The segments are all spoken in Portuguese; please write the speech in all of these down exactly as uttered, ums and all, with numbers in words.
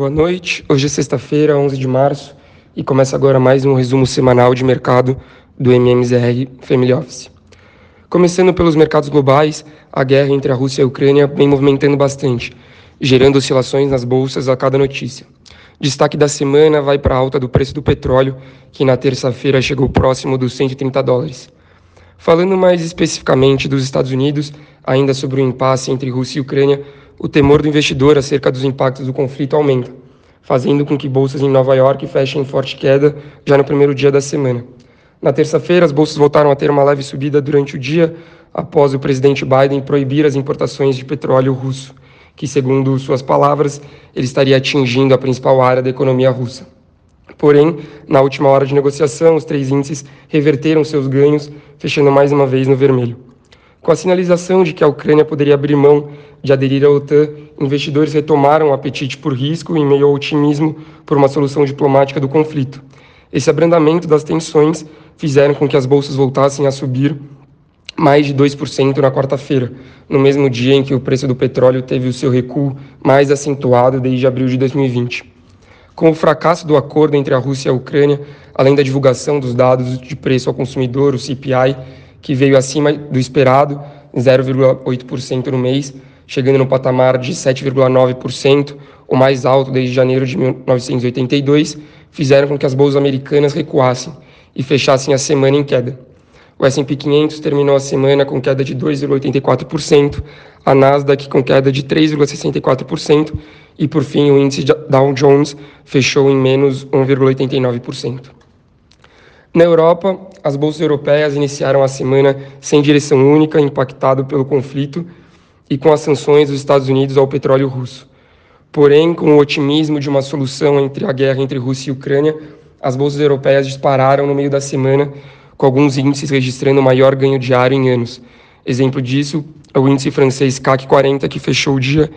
Boa noite, hoje é sexta-feira, onze de março, e começa agora mais um resumo semanal de mercado do M M Z R Family Office. Começando pelos mercados globais, a guerra entre a Rússia e a Ucrânia vem movimentando bastante, gerando oscilações nas bolsas a cada notícia. Destaque da semana vai para a alta do preço do petróleo, que na terça-feira chegou próximo dos cento e trinta dólares. Falando mais especificamente dos Estados Unidos, ainda sobre o impasse entre Rússia e Ucrânia, o temor do investidor acerca dos impactos do conflito aumenta, fazendo com que bolsas em Nova York fechem em forte queda já no primeiro dia da semana. Na terça-feira, as bolsas voltaram a ter uma leve subida durante o dia após o presidente Biden proibir as importações de petróleo russo, que, segundo suas palavras, ele estaria atingindo a principal área da economia russa. Porém, na última hora de negociação, os três índices reverteram seus ganhos, fechando mais uma vez no vermelho. Com a sinalização de que a Ucrânia poderia abrir mão de aderir à OTAN, investidores retomaram o apetite por risco em meio ao otimismo por uma solução diplomática do conflito. Esse abrandamento das tensões fizeram com que as bolsas voltassem a subir mais de dois por cento na quarta-feira, no mesmo dia em que o preço do petróleo teve o seu recuo mais acentuado desde abril de dois mil e vinte. Com o fracasso do acordo entre a Rússia e a Ucrânia, além da divulgação dos dados de preço ao consumidor, o C P I, que veio acima do esperado, zero vírgula oito por cento no mês, chegando no patamar de sete vírgula nove por cento, o mais alto desde janeiro de mil novecentos e oitenta e dois, fizeram com que as bolsas americanas recuassem e fechassem a semana em queda. O S e P quinhentos terminou a semana com queda de dois vírgula oitenta e quatro por cento, a Nasdaq com queda de três vírgula sessenta e quatro por cento e, por fim, o índice Dow Jones fechou em menos um vírgula oitenta e nove por cento. Na Europa, as bolsas europeias iniciaram a semana sem direção única, impactado pelo conflito e com as sanções dos Estados Unidos ao petróleo russo. Porém, com o otimismo de uma solução entre a guerra entre Rússia e Ucrânia, as bolsas europeias dispararam no meio da semana, com alguns índices registrando o maior ganho diário em anos. Exemplo disso é o índice francês C A C quarenta, que fechou o dia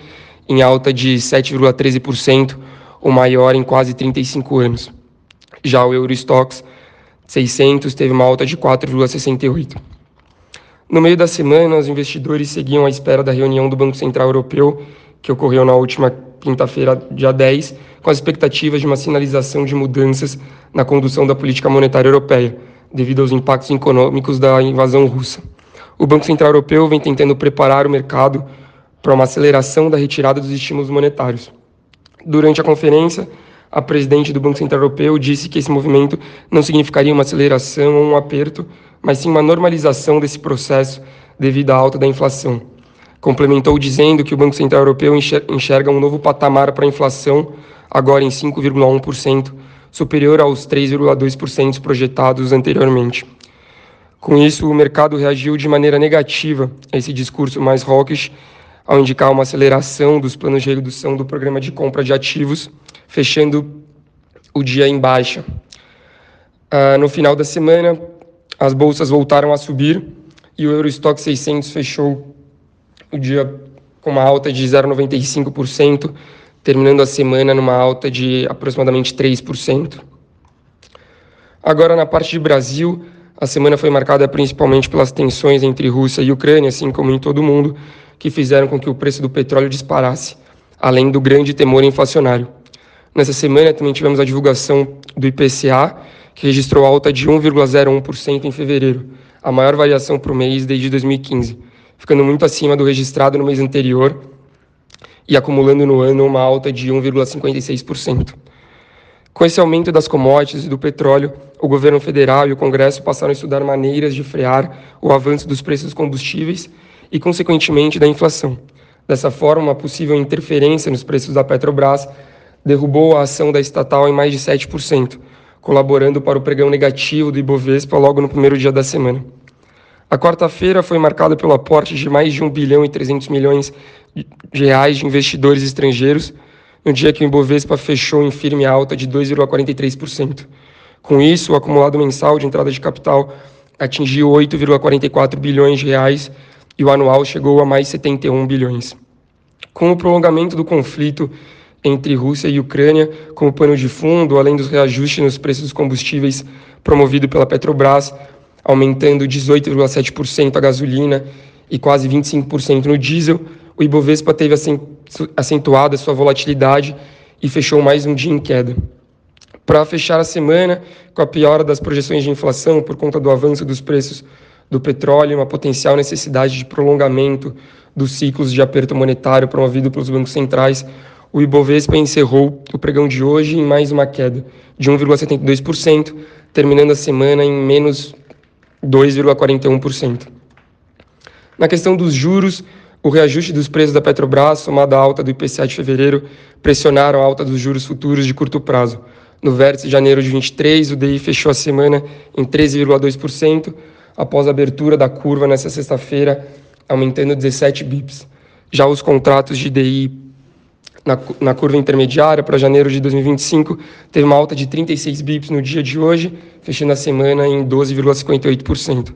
em alta de sete vírgula treze por cento, o maior em quase trinta e cinco anos. Já o Eurostoxx seiscentos teve uma alta de quatro vírgula sessenta e oito por cento. No meio da semana, os investidores seguiam à espera da reunião do Banco Central Europeu, que ocorreu na última quinta-feira, dia dez, com as expectativas de uma sinalização de mudanças na condução da política monetária europeia, devido aos impactos econômicos da invasão russa. O Banco Central Europeu vem tentando preparar o mercado para uma aceleração da retirada dos estímulos monetários. Durante a conferência, a presidente do Banco Central Europeu disse que esse movimento não significaria uma aceleração ou um aperto, mas sim uma normalização desse processo devido à alta da inflação. Complementou dizendo que o Banco Central Europeu enxerga um novo patamar para a inflação, agora em cinco vírgula um por cento, superior aos três vírgula dois por cento projetados anteriormente. Com isso, o mercado reagiu de maneira negativa a esse discurso mais hawkish, ao indicar uma aceleração dos planos de redução do programa de compra de ativos, fechando o dia em baixa. Ah, no final da semana, as bolsas voltaram a subir e o Eurostoxx seiscentos fechou o dia com uma alta de zero vírgula noventa e cinco por cento, terminando a semana numa alta de aproximadamente três por cento. Agora, na parte de Brasil, a semana foi marcada principalmente pelas tensões entre Rússia e Ucrânia, assim como em todo o mundo, que fizeram com que o preço do petróleo disparasse, além do grande temor inflacionário. Nessa semana também tivemos a divulgação do I P C A, que registrou alta de um vírgula zero um por cento em fevereiro, a maior variação para o mês desde dois mil e quinze, ficando muito acima do registrado no mês anterior, e acumulando no ano uma alta de um vírgula cinquenta e seis por cento. Com esse aumento das commodities e do petróleo, o governo federal e o Congresso passaram a estudar maneiras de frear o avanço dos preços dos combustíveis e, consequentemente, da inflação. Dessa forma, uma possível interferência nos preços da Petrobras derrubou a ação da estatal em mais de sete por cento, colaborando para o pregão negativo do Ibovespa logo no primeiro dia da semana. A quarta-feira foi marcada pelo aporte de mais de um bilhão e trezentos milhões de reais de investidores estrangeiros, no dia que o Ibovespa fechou em firme alta de dois vírgula quarenta e três por cento. Com isso, o acumulado mensal de entrada de capital atingiu oito vírgula quarenta e quatro bilhões de reais e o anual chegou a mais setenta e um bilhões. Com o prolongamento do conflito entre Rússia e Ucrânia como pano de fundo, além dos reajustes nos preços dos combustíveis promovido pela Petrobras, aumentando dezoito vírgula sete por cento a gasolina e quase vinte e cinco por cento no diesel, o Ibovespa teve acentuada sua volatilidade e fechou mais um dia em queda. Para fechar a semana, com a piora das projeções de inflação por conta do avanço dos preços do petróleo e uma potencial necessidade de prolongamento dos ciclos de aperto monetário promovido pelos bancos centrais, o Ibovespa encerrou o pregão de hoje em mais uma queda de um vírgula setenta e dois por cento, terminando a semana em menos dois vírgula quarenta e um por cento. Na questão dos juros, o reajuste dos preços da Petrobras, somado à alta do I P C A de fevereiro, pressionaram a alta dos juros futuros de curto prazo. No vértice de janeiro de vinte e três, o D I fechou a semana em treze vírgula dois por cento, após a abertura da curva nesta sexta-feira, aumentando dezessete bips. Já os contratos de D I Na, na curva intermediária para janeiro de dois mil e vinte e cinco, teve uma alta de trinta e seis bips no dia de hoje, fechando a semana em doze vírgula cinquenta e oito por cento.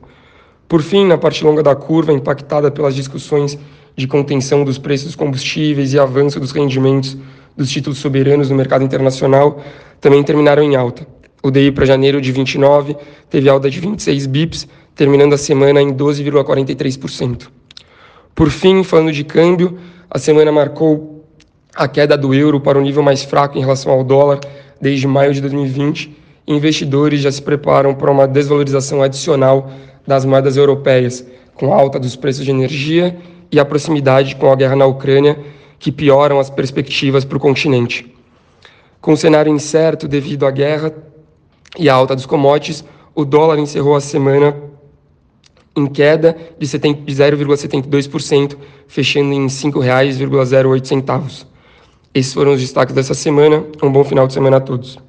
Por fim, na parte longa da curva, impactada pelas discussões de contenção dos preços dos combustíveis e avanço dos rendimentos dos títulos soberanos no mercado internacional, também terminaram em alta. O D I para janeiro de vinte e nove teve alta de vinte e seis bips, terminando a semana em doze vírgula quarenta e três por cento. Por fim, falando de câmbio, a semana marcou a queda do euro para um nível mais fraco em relação ao dólar desde maio de dois mil e vinte, investidores já se preparam para uma desvalorização adicional das moedas europeias, com a alta dos preços de energia e a proximidade com a guerra na Ucrânia, que pioram as perspectivas para o continente. Com o cenário incerto devido à guerra e à alta dos commodities, o dólar encerrou a semana em queda de zero vírgula setenta e dois por cento, fechando em cinco reais e oito centavos. Esses foram os destaques dessa semana. Um bom final de semana a todos.